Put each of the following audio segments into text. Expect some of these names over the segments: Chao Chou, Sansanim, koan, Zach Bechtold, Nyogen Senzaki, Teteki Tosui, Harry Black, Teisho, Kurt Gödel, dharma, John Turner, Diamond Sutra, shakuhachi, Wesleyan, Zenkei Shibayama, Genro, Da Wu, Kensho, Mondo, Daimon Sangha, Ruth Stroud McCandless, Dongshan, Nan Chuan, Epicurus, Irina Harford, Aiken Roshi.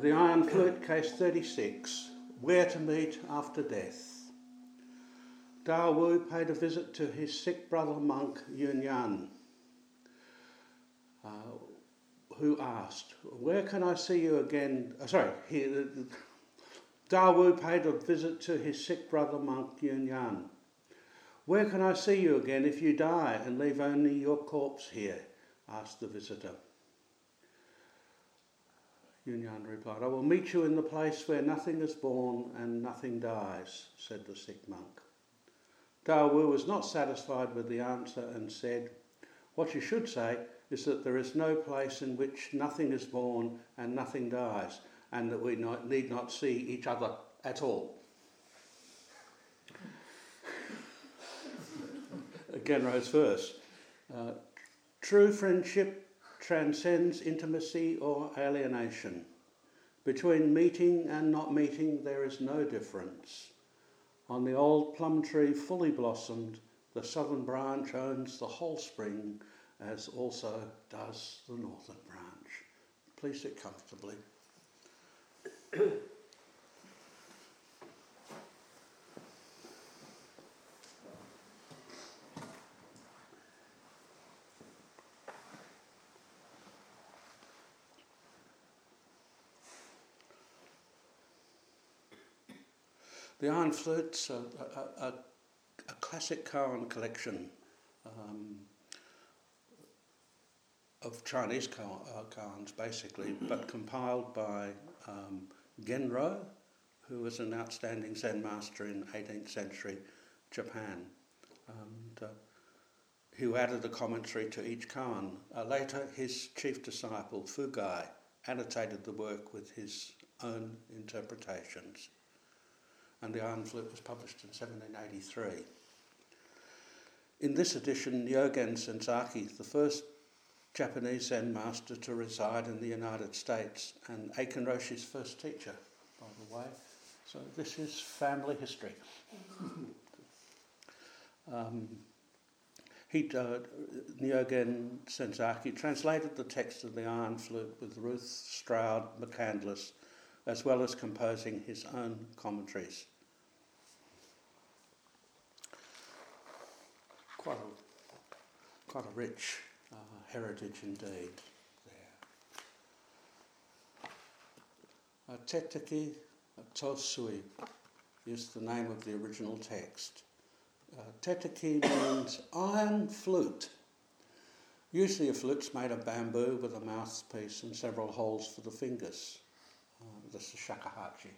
The Iron Flute, Case 36, Where to Meet After Death. Da Wu paid a visit to his sick brother monk Yun Yan, who asked, "Where can I see you again?" Da Wu paid a visit to his sick brother monk Yun Yan. "Where can I see you again if you die and leave only your corpse here?" asked the visitor. Yun Yan replied, "I will meet you in the place where nothing is born and nothing dies," said the sick monk. Da Wu was not satisfied with the answer and said, "What you should say is that there is no place in which nothing is born and nothing dies, and that we need not see each other at all." Genro's verse. True friendship transcends intimacy or alienation. Between meeting and not meeting, there is no difference. On the old plum tree fully blossomed, the southern branch owns the whole spring, as also does the northern branch. Please sit comfortably. The Iron Flute's a classic koan collection of Chinese koans, basically, but compiled by Genro, who was an outstanding Zen master in 18th century Japan, and who added a commentary to each koan. Later, his chief disciple, Fugai, annotated the work with his own interpretations. And the Iron Flute was published in 1783. In this edition, Nyogen Senzaki, the first Japanese Zen master to reside in the United States, and Aiken Roshi's first teacher, by the way. So this is family history. Nyogen Senzaki translated the text of the Iron Flute with Ruth Stroud McCandless, as well as composing his own commentaries. Quite a rich heritage indeed there. Teteki Tosui is the name of the original text. Teteki means iron flute. Usually a flute's made of bamboo with a mouthpiece and several holes for the fingers. This is shakuhachi.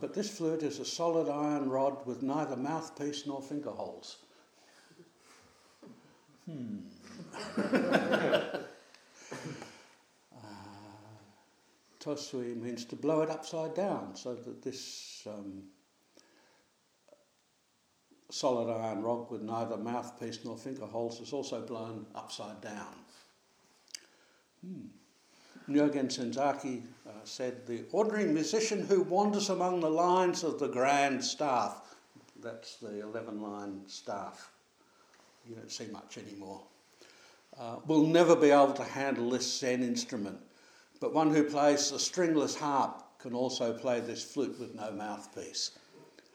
But this flute is a solid iron rod with neither mouthpiece nor finger holes. Tosui means to blow it upside down, so that this solid iron rod with neither mouthpiece nor finger holes is also blown upside down. Nyogen Senzaki said, "The ordinary musician who wanders among the lines of the grand staff," that's the 11-line staff, you don't see much anymore, "will never be able to handle this Zen instrument. But one who plays the stringless harp can also play this flute with no mouthpiece.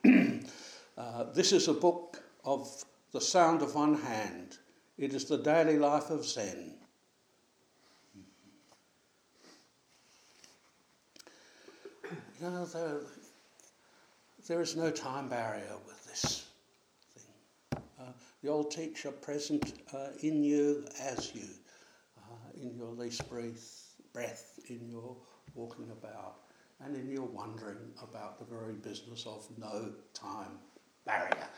This is a book of the sound of one hand. It is the daily life of Zen." You know, there is no time barrier with this thing. The old teacher present in you, as you, in your least breath, in your walking about, and in your wondering about the very business of no time barrier.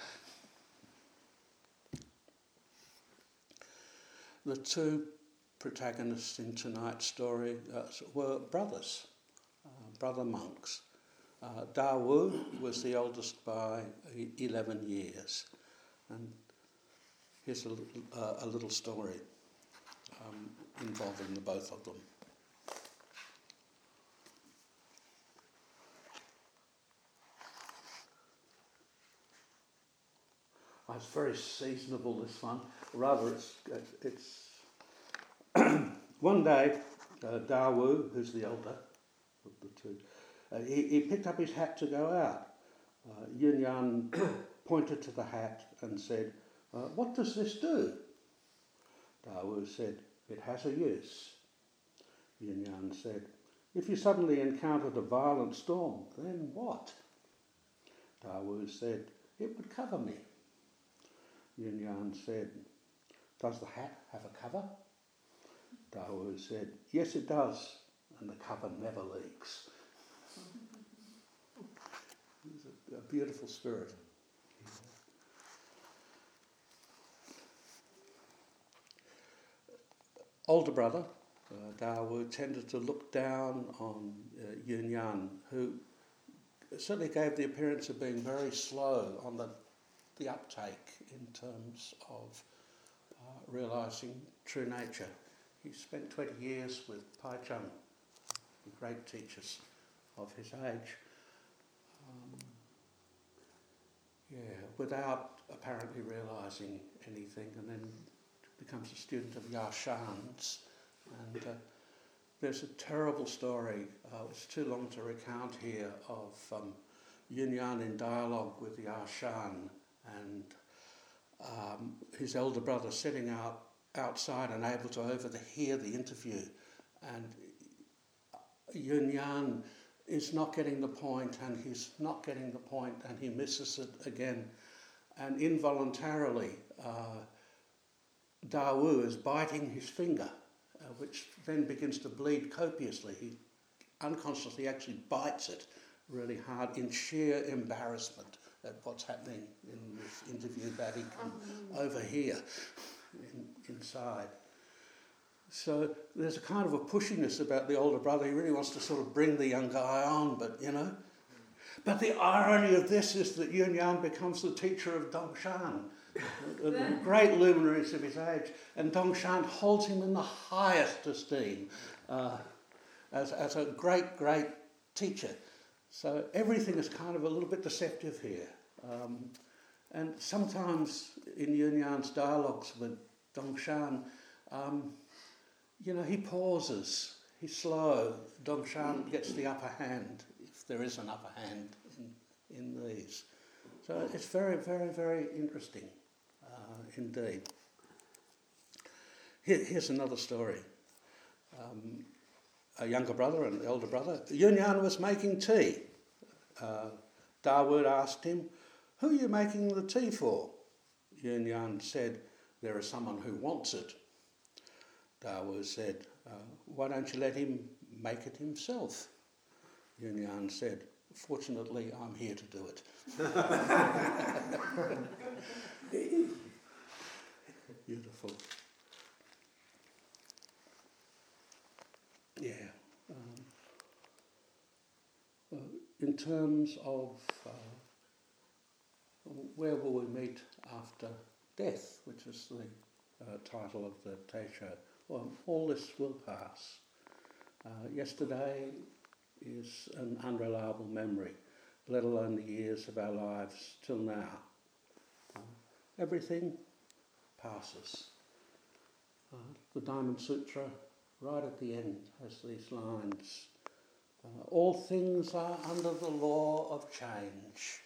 The two protagonists in tonight's story were brothers. Brother monks. Da Wu was the eldest by 11 years. And here's a little story involving the both of them. Oh, it's very seasonable, this one. Rather, it's one day, Da Wu, who's the elder, of the two. He picked up his hat to go out. Yun Yan pointed to the hat and said, "What does this do?" Da Wu said, "It has a use." Yun Yan said, "If you suddenly encountered a violent storm, then what?" Da Wu said, "It would cover me." Yun Yan said, "Does the hat have a cover?" Da Wu said, "Yes, it does, and the cover never leaks." He's a beautiful spirit. Older brother, Da Wu, tended to look down on Yun Yan, who certainly gave the appearance of being very slow on the uptake in terms of realising true nature. He spent 20 years with Pai Chang, the great teachers of his age, without apparently realising anything, and then becomes a student of Yashan's. And there's a terrible story, it's too long to recount here, of Yun Yan in dialogue with Yashan, and his elder brother sitting outside and able to overhear the interview. And Yun Yan is not getting the point, and he's not getting the point, and he misses it again. And involuntarily, Da Wu is biting his finger, which then begins to bleed copiously. He unconsciously actually bites it really hard in sheer embarrassment at what's happening in this interview that he can overhear inside. So there's a kind of a pushiness about the older brother. He really wants to sort of bring the young guy on, But the irony of this is that Yun Yan becomes the teacher of Dongshan, the great luminaries of his age, and Dongshan holds him in the highest esteem as a great, great teacher. So everything is kind of a little bit deceptive here. And sometimes in Yun Yan's dialogues with Dongshan, he pauses, he's slow. Dongshan gets the upper hand, if there is an upper hand in these. So it's very, very, very interesting indeed. Here's another story. A younger brother and an elder brother. Yun Yan was making tea. Da Wu asked him, "Who are you making the tea for?" Yun Yan said, "There is someone who wants it." Da Wu said, "Why don't you let him make it himself?" Yun Yan said, "Fortunately, I'm here to do it." Beautiful. Yeah. In terms of where will we meet after death, which is the title of the Taisho. Well, all this will pass. Yesterday is an unreliable memory, let alone the years of our lives till now. Everything passes. The Diamond Sutra, right at the end, has these lines. All things are under the law of change.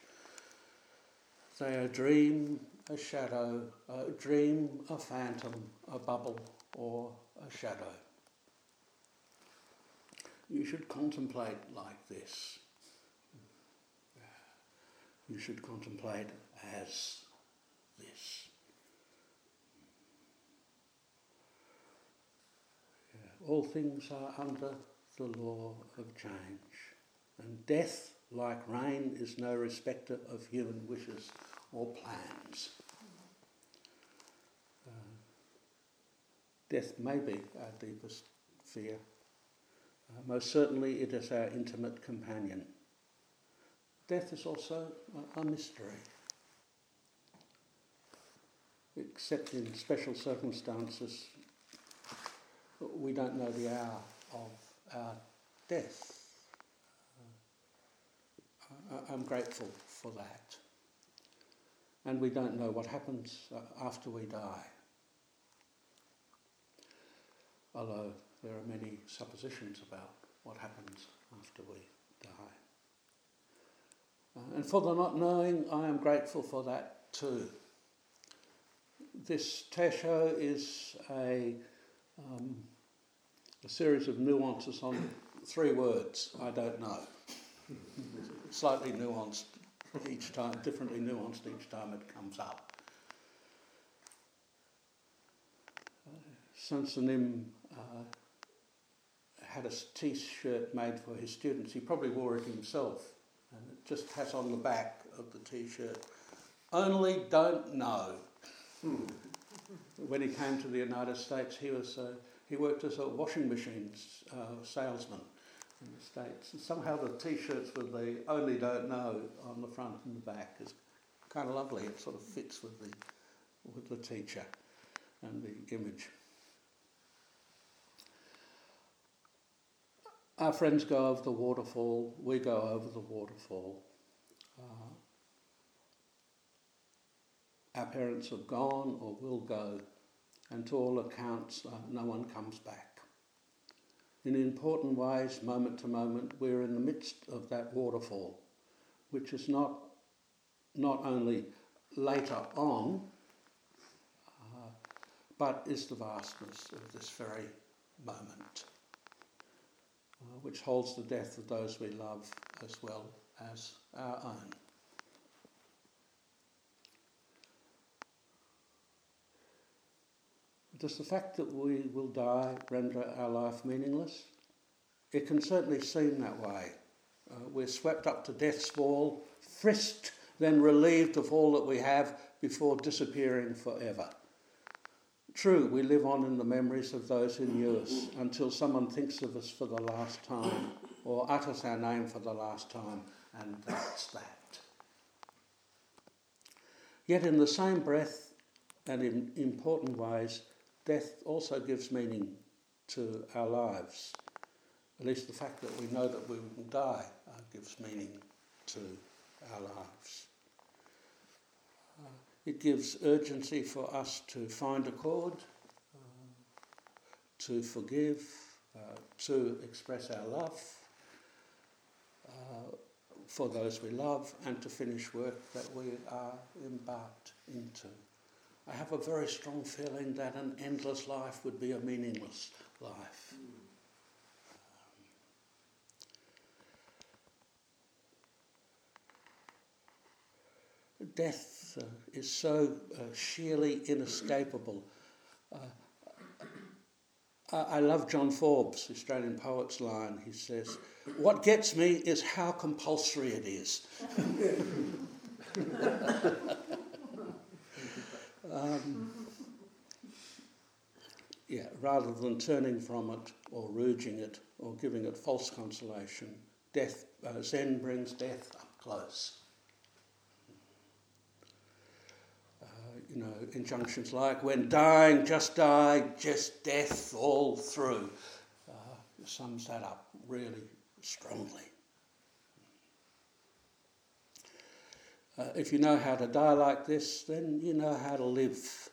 They are a dream, a shadow, a dream, a phantom, a bubble, or a shadow. You should contemplate like this. You should contemplate as this. All things are under the law of change, and death, like rain, is no respecter of human wishes or plans. Death may be our deepest fear. Most certainly it is our intimate companion. Death is also a mystery. Except in special circumstances, we don't know the hour of our death. I'm grateful for that. And we don't know what happens after we die. Although there are many suppositions about what happens after we die. And for the not knowing, I am grateful for that too. This Tesho is a series of nuances on three words, I don't know. Slightly nuanced each time, differently nuanced each time it comes up. Sansanim had a T-shirt made for his students. He probably wore it himself. And it just has on the back of the T-shirt, only don't know. When he came to the United States, he worked as a washing machine salesman in the States. And somehow the T-shirts with the only don't know on the front and the back is kind of lovely. It sort of fits with the teacher and the image. Our friends go over the waterfall, we go over the waterfall. Our parents have gone or will go, and to all accounts, no one comes back. In important ways, moment to moment, we're in the midst of that waterfall, which is not only later on, but is the vastness of this very moment, which holds the death of those we love as well as our own. Does the fact that we will die render our life meaningless? It can certainly seem that way. We're swept up to death's wall, frisked, then relieved of all that we have before disappearing forever. True, we live on in the memories of those who knew us until someone thinks of us for the last time or utters our name for the last time, and that's that. Yet in the same breath and in important ways, death also gives meaning to our lives. At least the fact that we know that we will die gives meaning to our lives. It gives urgency for us to find accord, to forgive, to express our love for those we love, and to finish work that we are embarked into. I have a very strong feeling that an endless life would be a meaningless life. Death is so sheerly inescapable. I love John Forbes, the Australian poet's line. He says, "What gets me is how compulsory it is." Rather than turning from it or rouging it or giving it false consolation, death, Zen brings death up close. Injunctions like, when dying, just die, just death all through, sums that up really strongly. If you know how to die like this, then you know how to live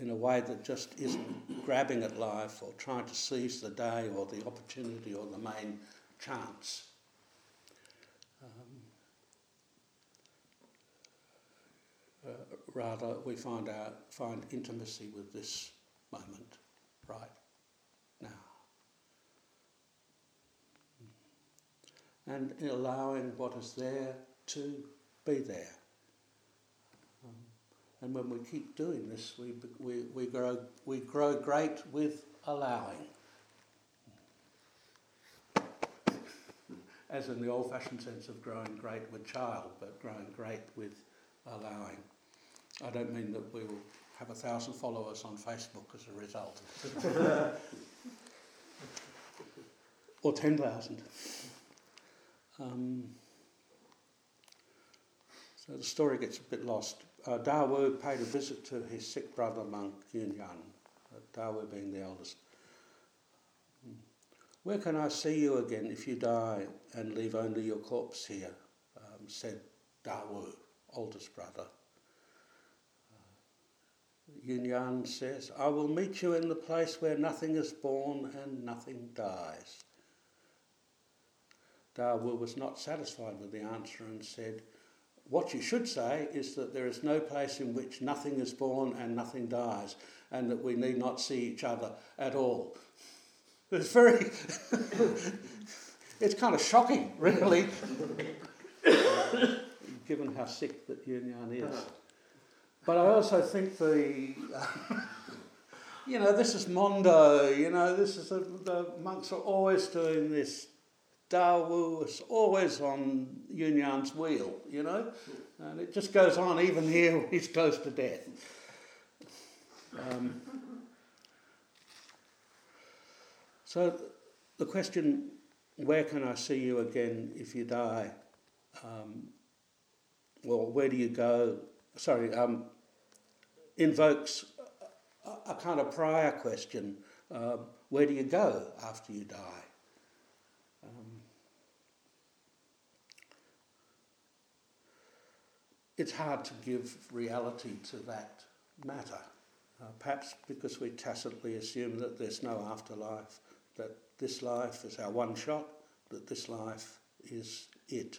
in a way that just isn't grabbing at life or trying to seize the day or the opportunity or the main chance. Rather, we find intimacy with this moment right now. And in allowing what is there to be there. And when we keep doing this, we grow great with allowing. As in the old-fashioned sense of growing great with child, but growing great with allowing. I don't mean that we will have 1,000 followers on Facebook as a result. Or 10,000. So the story gets a bit lost. Da Wu paid a visit to his sick brother monk, Yun Yan, Da Wu being the eldest. "Where can I see you again if you die and leave only your corpse here?" said Da Wu, oldest brother. Yun Yan says, "I will meet you in the place where nothing is born and nothing dies. Da Wu was not satisfied with the answer and said, "What you should say is that there is no place in which nothing is born and nothing dies, and that we need not see each other at all." It's very... it's kind of shocking, really, given how sick that Yun Yan is. But I also think the... you know, this is Mondo, you know, this is... the monks are always doing this. Da Wu is always on Yun Yan's wheel, you know, and it just goes on even here when he's close to death. So the question, where can I see you again if you die? Well, where do you go? Sorry, invokes a kind of prior question. Where do you go after you die? It's hard to give reality to that matter, perhaps because we tacitly assume that there's no afterlife, that this life is our one shot, that this life is it,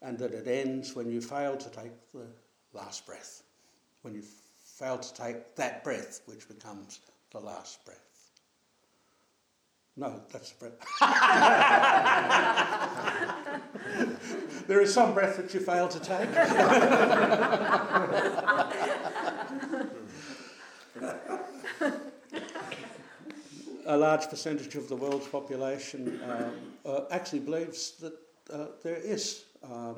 and that it ends when you fail to take the last breath, when you fail to take that breath which becomes the last breath. No, that's the breath. There is some breath that you fail to take. A large percentage of the world's population actually believes that there is a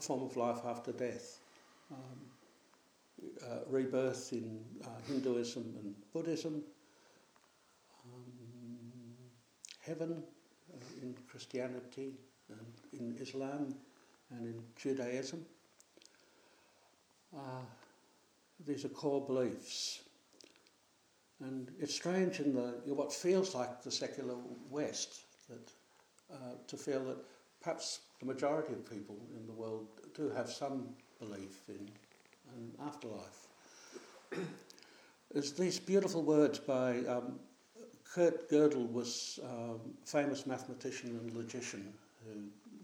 form of life after death. Rebirth in Hinduism and Buddhism. Heaven in Christianity and in Islam and in Judaism. These are core beliefs. And it's strange in the what feels like the secular West that to feel that perhaps the majority of people in the world do have some belief in an afterlife. There's these beautiful words by Kurt Gödel was a famous mathematician and logician who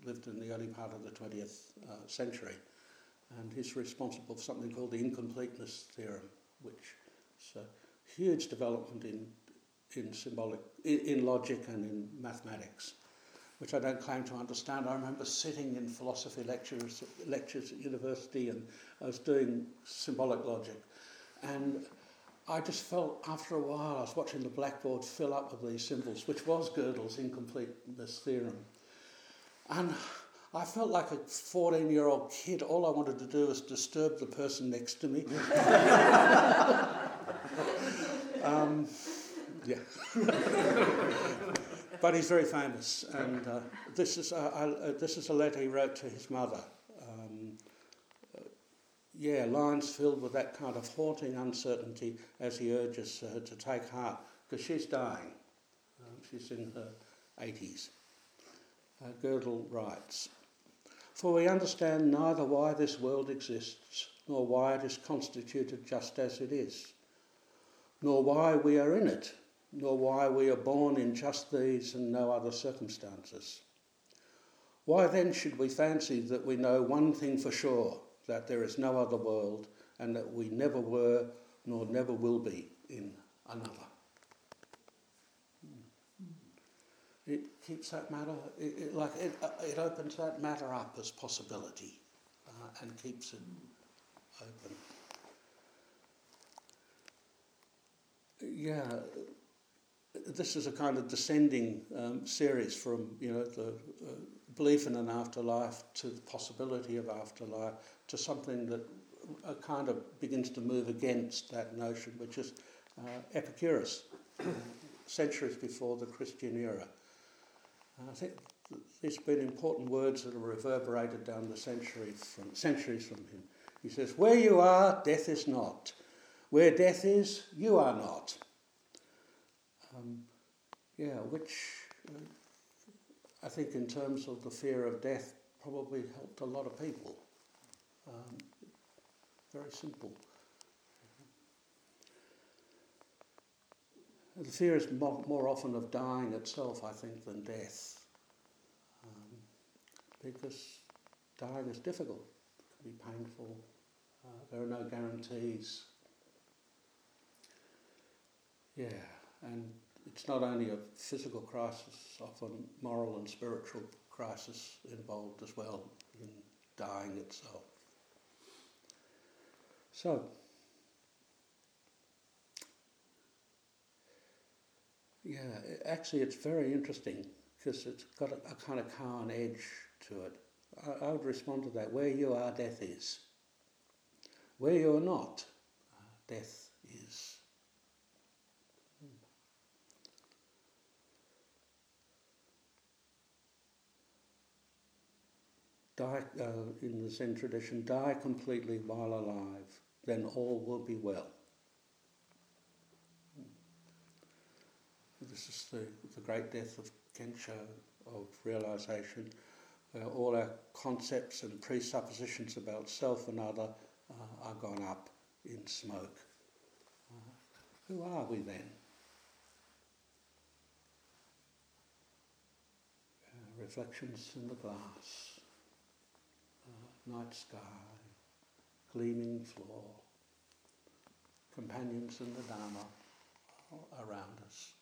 lived in the early part of the 20th century, and he's responsible for something called the incompleteness theorem, which is a huge development in logic and in mathematics, which I don't claim to understand. I remember sitting in philosophy lectures at university, and I was doing symbolic logic, and I just felt after a while I was watching the blackboard fill up with these symbols, which was Gödel's incompleteness theorem. And I felt like a 14-year-old kid. All I wanted to do was disturb the person next to me. Yeah. But he's very famous, and this is a letter he wrote to his mother. Yeah, lines filled with that kind of haunting uncertainty as he urges her to take heart, because she's dying. She's in her 80s. Gödel writes, "For we understand neither why this world exists, nor why it is constituted just as it is, nor why we are in it, nor why we are born in just these and no other circumstances. Why then should we fancy that we know one thing for sure, that there is no other world, and that we never were, nor never will be, in another?" It keeps that matter, it opens that matter up as possibility, and keeps it open. Yeah, this is a kind of descending series from, you know, the belief in an afterlife to the possibility of afterlife to something that kind of begins to move against that notion, which is Epicurus, centuries before the Christian era. And I think there's been important words that are reverberated down the centuries from him. He says, "Where you are, death is not. Where death is, you are not." I think in terms of the fear of death, probably helped a lot of people. Very simple. The fear is more often of dying itself, I think, than death. Because dying is difficult, it can be painful, there are no guarantees. Yeah, and it's not only a physical crisis, often moral and spiritual crisis involved as well in dying itself. So, yeah, actually it's very interesting because it's got a kind of Khan edge to it. I would respond to that. Where you are, death is. Where you are not, death is. In the Zen tradition, die completely while alive, then all will be well. This is the great death of Kensho, of realisation, where all our concepts and presuppositions about self and other are gone up in smoke. Who are we then? Reflections in the glass, night sky, gleaming floor, companions in the Dharma around us.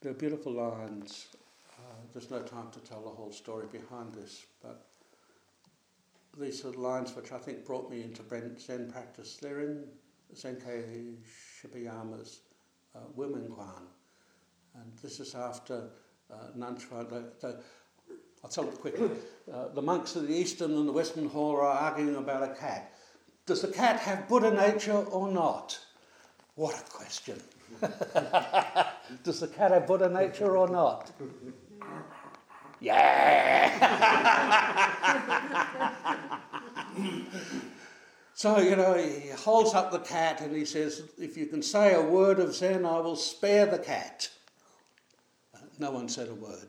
There are beautiful lines. There's no time to tell the whole story behind this, but these are lines which I think brought me into Zen practice. They're in Zenkei Shibayama's Wumenguan, and this is after Nan Chuan. I'll tell it quickly. The monks of the Eastern and the Western Hall are arguing about a cat. Does the cat have Buddha nature or not? What a question. Does the cat have Buddha nature or not? Yeah! So, you know, he holds up the cat and he says, if you can say a word of Zen, I will spare the cat. No one said a word.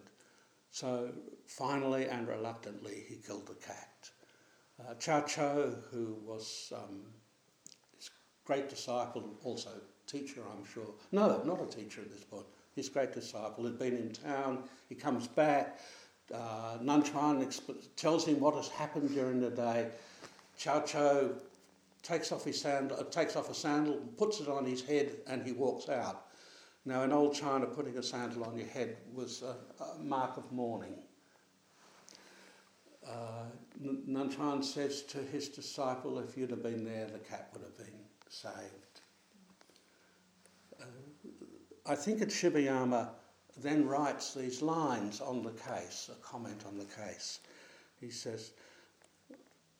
So, finally and reluctantly, he killed the cat. Chao Chou, who was his great disciple, also teacher, I'm sure. No, not a teacher at this point. His great disciple had been in town. He comes back. Nan Chuan tells him what has happened during the day. Chao Chou takes off a sandal, and puts it on his head, and he walks out. Now, in old China, putting a sandal on your head was a mark of mourning. Nan Chuan says to his disciple, "If you'd have been there, the cat would have been saved." I think it's Shibayama then writes these lines on the case, a comment on the case. He says,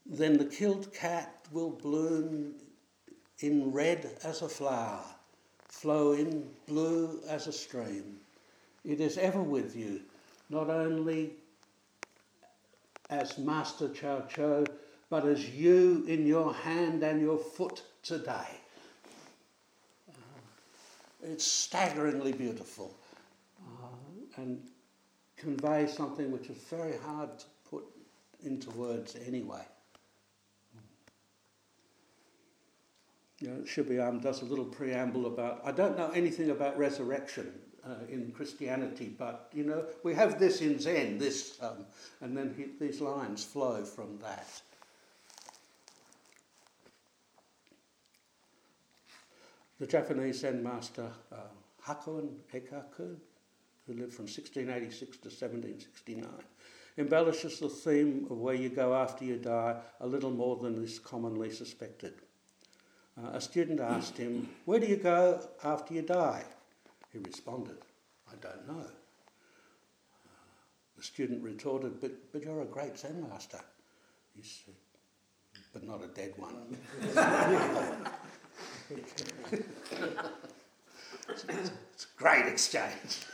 "Then the killed cat will bloom in red as a flower, flow in blue as a stream. It is ever with you, not only as Master Chao Chou, but as you in your hand and your foot today." It's staggeringly beautiful and conveys something which is very hard to put into words anyway. You know, Shibayama does a little preamble about, I don't know anything about resurrection in Christianity, but, you know, we have this in Zen, this, and then these lines flow from that. The Japanese Zen master Hakuin Ekaku, who lived from 1686 to 1769, embellishes the theme of where you go after you die a little more than is commonly suspected. A student asked him, "Where do you go after you die?" He responded, "I don't know." The student retorted, but you're a great Zen master." He said, "But not a dead one." It's a great exchange.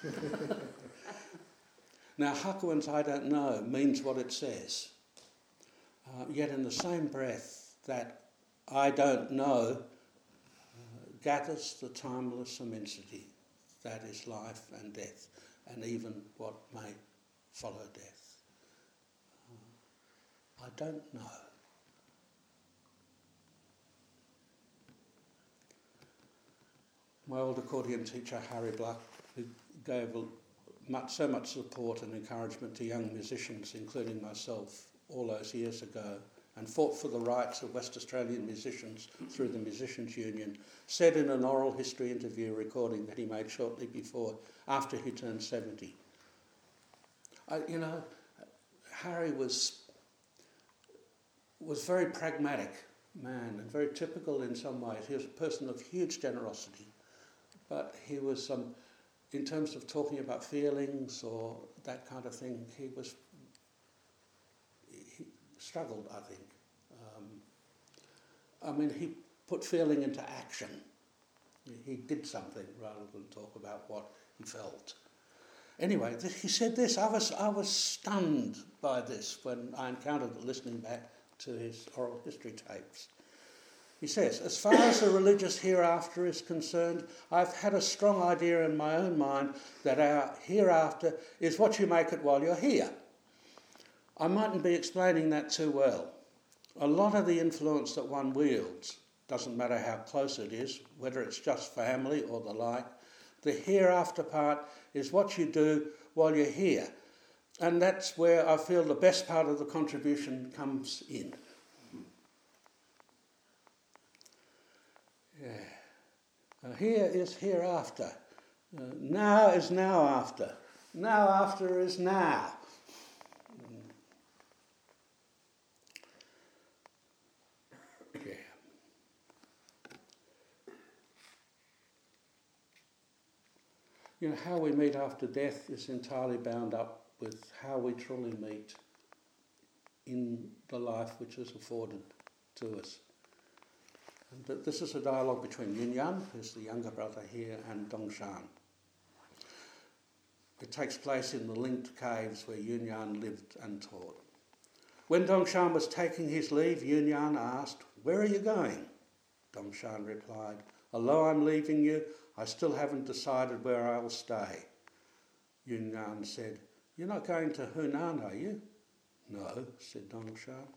Now, Hakuin's "I don't know" means what it says. Yet in the same breath that "I don't know" gathers the timeless immensity that is life and death. and even what may follow death. I don't know. My old accordion teacher, Harry Black, who gave so much support and encouragement to young musicians, including myself, all those years ago, and fought for the rights of West Australian musicians through the Musicians' Union, said in an oral history interview recording that he made shortly after he turned 70. Harry was a very pragmatic man and very typical in some ways. He was a person of huge generosity, but he was in terms of talking about feelings or that kind of thing, he struggled, I think. He put feeling into action. He did something rather than talk about what he felt. Anyway, he said this. I was stunned by this when I encountered it listening back to his oral history tapes. He says, as far as the religious hereafter is concerned, I've had a strong idea in my own mind that our hereafter is what you make it while you're here. I mightn't be explaining that too well. A lot of the influence that one wields, doesn't matter how close it is, whether it's just family or the like, the hereafter part is what you do while you're here. And that's where I feel the best part of the contribution comes in. Yeah. Here is hereafter. Now is now after. Now after is now. Yeah. How we meet after death is entirely bound up with how we truly meet in the life which is afforded to us. But this is a dialogue between Yun Yan, who's the younger brother here, and Dongshan. It takes place in the linked caves where Yun Yan lived and taught. When Dongshan was taking his leave, Yun Yan asked, "Where are you going?" Dongshan replied, "Although I'm leaving you, I still haven't decided where I'll stay." Yun Yan said, "You're not going to Hunan, are you?" "No," said Dongshan.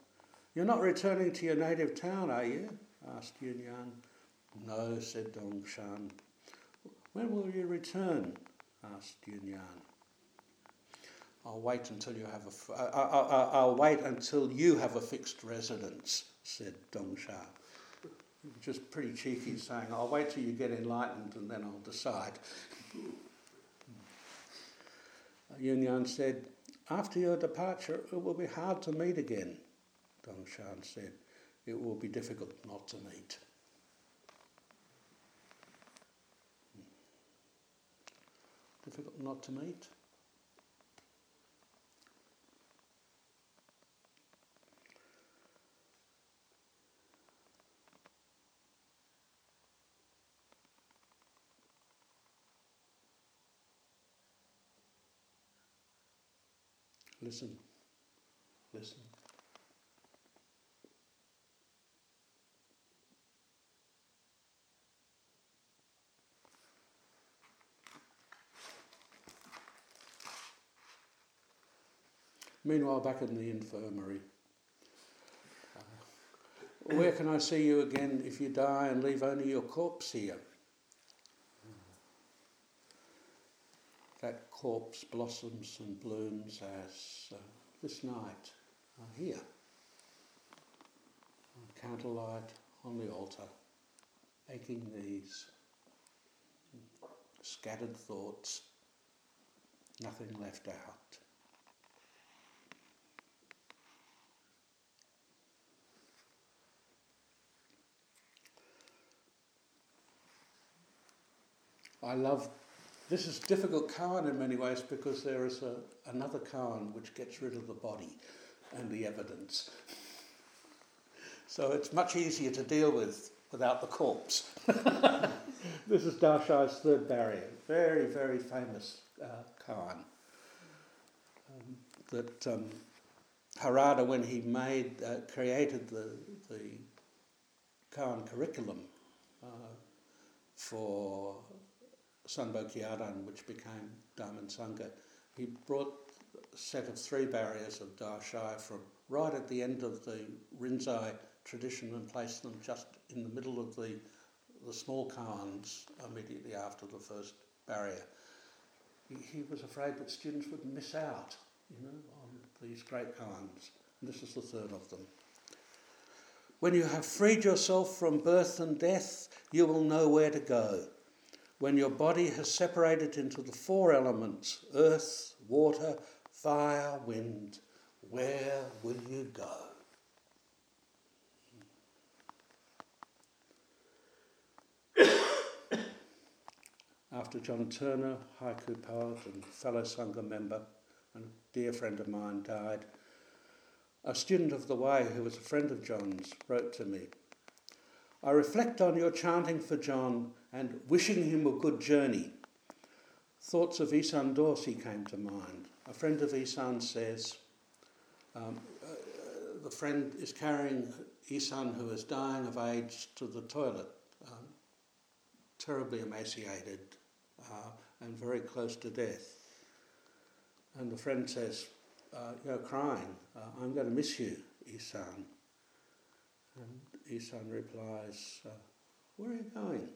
"You're not returning to your native town, are you?" asked Yun Yan. "No," said Dongshan. "When will you return?" asked Yun Yan. "I'll wait until you have a fixed residence," said Dongshan, which is pretty cheeky, saying, "I'll wait till you get enlightened and then I'll decide." Yun Yan said, "After your departure, it will be hard to meet again." Dongshan said, "It will be difficult not to meet." Difficult not to meet? Listen. Meanwhile, back in the infirmary. "Where can I see you again if you die and leave only your corpse here?" That corpse blossoms and blooms as this night here. Candlelight on the altar, aching knees, scattered thoughts, nothing left out. I love, this is difficult koan in many ways because there is another koan which gets rid of the body and the evidence. So it's much easier to deal with without the corpse. This is Darshai's third barrier, very, very famous koan that Harada, when he created the koan curriculum for Sunbo Kyaden, which became Daimon Sangha, he brought a set of three barriers of Darsai from right at the end of the Rinzai tradition and placed them just in the middle of the small koans immediately after the first barrier. He was afraid that students would miss out, on these great koans. And this is the third of them. When you have freed yourself from birth and death, you will know where to go. When your body has separated into the four elements, earth, water, fire, wind, where will you go? After John Turner, haiku poet and fellow Sangha member, and a dear friend of mine died, a student of the Way who was a friend of John's wrote to me, I reflect on your chanting for John and wishing him a good journey. Thoughts of Isan Dorsey came to mind. A friend of Isan says, the friend is carrying Isan, who is dying of AIDS, to the toilet, terribly emaciated and very close to death. And the friend says, you're crying, I'm going to miss you, Isan. And Isan replies, where are you going?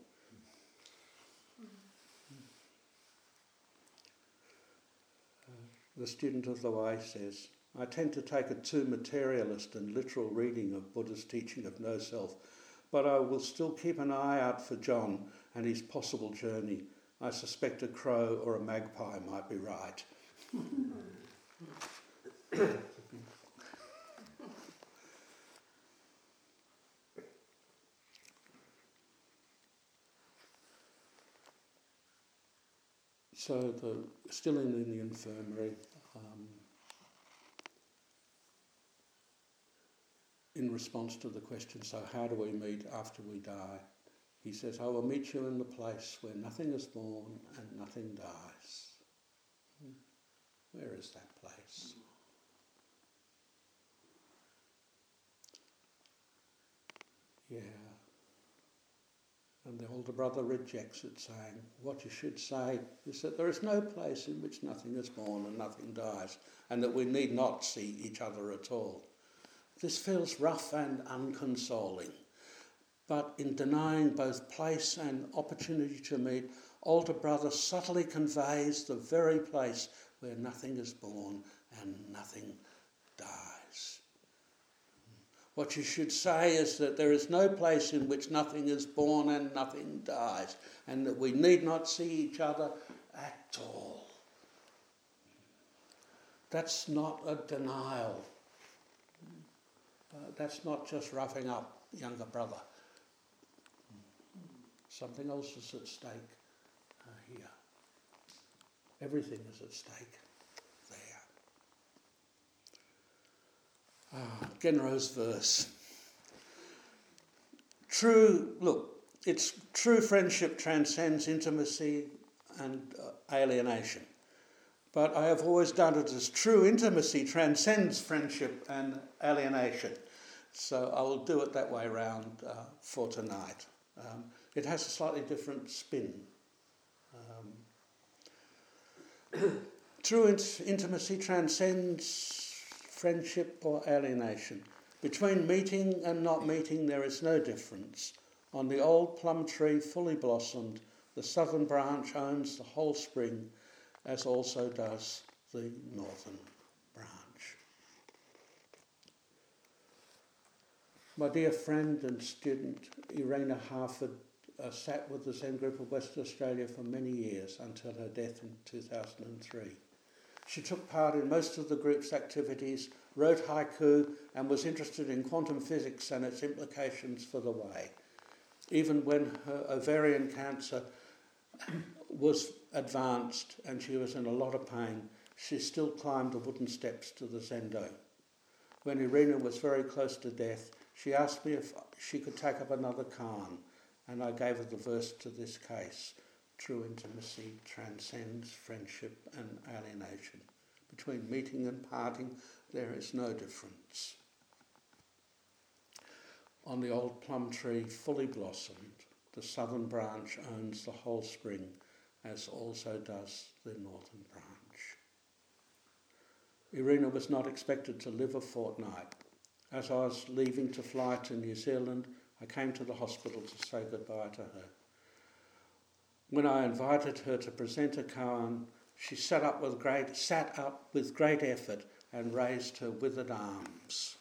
The student of the Way says, I tend to take a too materialist and literal reading of Buddha's teaching of no self, but I will still keep an eye out for John and his possible journey. I suspect a crow or a magpie might be right. So, still in the infirmary, in response to the question, so how do we meet after we die? He says, I will meet you in the place where nothing is born and nothing dies. Where is that place? Yeah. And the older brother rejects it, saying, what you should say is that there is no place in which nothing is born and nothing dies, and that we need not see each other at all. This feels rough and unconsoling, but in denying both place and opportunity to meet, older brother subtly conveys the very place where nothing is born and nothing dies. What you should say is that there is no place in which nothing is born and nothing dies, and that we need not see each other at all. That's not a denial. That's not just roughing up younger brother. Something else is at stake here. Everything is at stake there. Genro's verse. True friendship transcends intimacy and alienation. But I have always done it as true intimacy transcends friendship and alienation. So I will do it that way round for tonight. It has a slightly different spin. True intimacy transcends friendship or alienation. Between meeting and not meeting, there is no difference. On the old plum tree fully blossomed, the southern branch owns the whole spring, as also does the northern branch. My dear friend and student, Irina Harford, sat with the Zen Group of Western Australia for many years until her death in 2003. She took part in most of the group's activities, wrote haiku, and was interested in quantum physics and its implications for the Way. Even when her ovarian cancer was advanced and she was in a lot of pain, she still climbed the wooden steps to the Zendo. When Irina was very close to death, she asked me if she could take up another koan, and I gave her the verse to this case. True intimacy transcends friendship and alienation. Between meeting and parting, there is no difference. On the old plum tree fully blossomed, the southern branch owns the whole spring, as also does the northern branch. Irina was not expected to live a fortnight. As I was leaving to fly to New Zealand, I came to the hospital to say goodbye to her. When I invited her to present a koan, she sat up with great effort and raised her withered arms.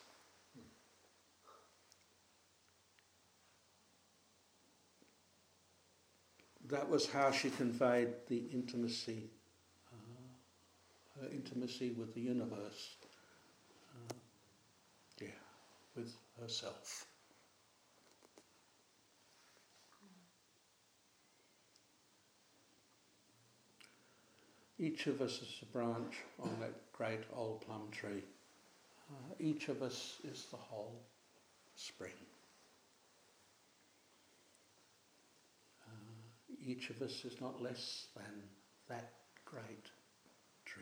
That was how she conveyed the intimacy, her intimacy with the universe, with herself. Each of us is a branch on that great old plum tree. Each of us is the whole spring. Each of us is not less than that great tree.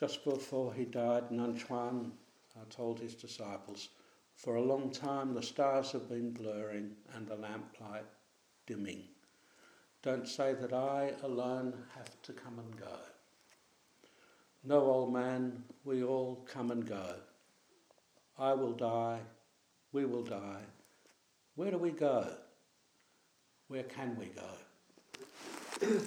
Just before he died, Nan Chuan told his disciples, "For a long time the stars have been blurring and the lamplight dimming. Don't say that I alone have to come and go. No, old man, we all come and go. I will die, we will die. Where do we go? Where can we go?"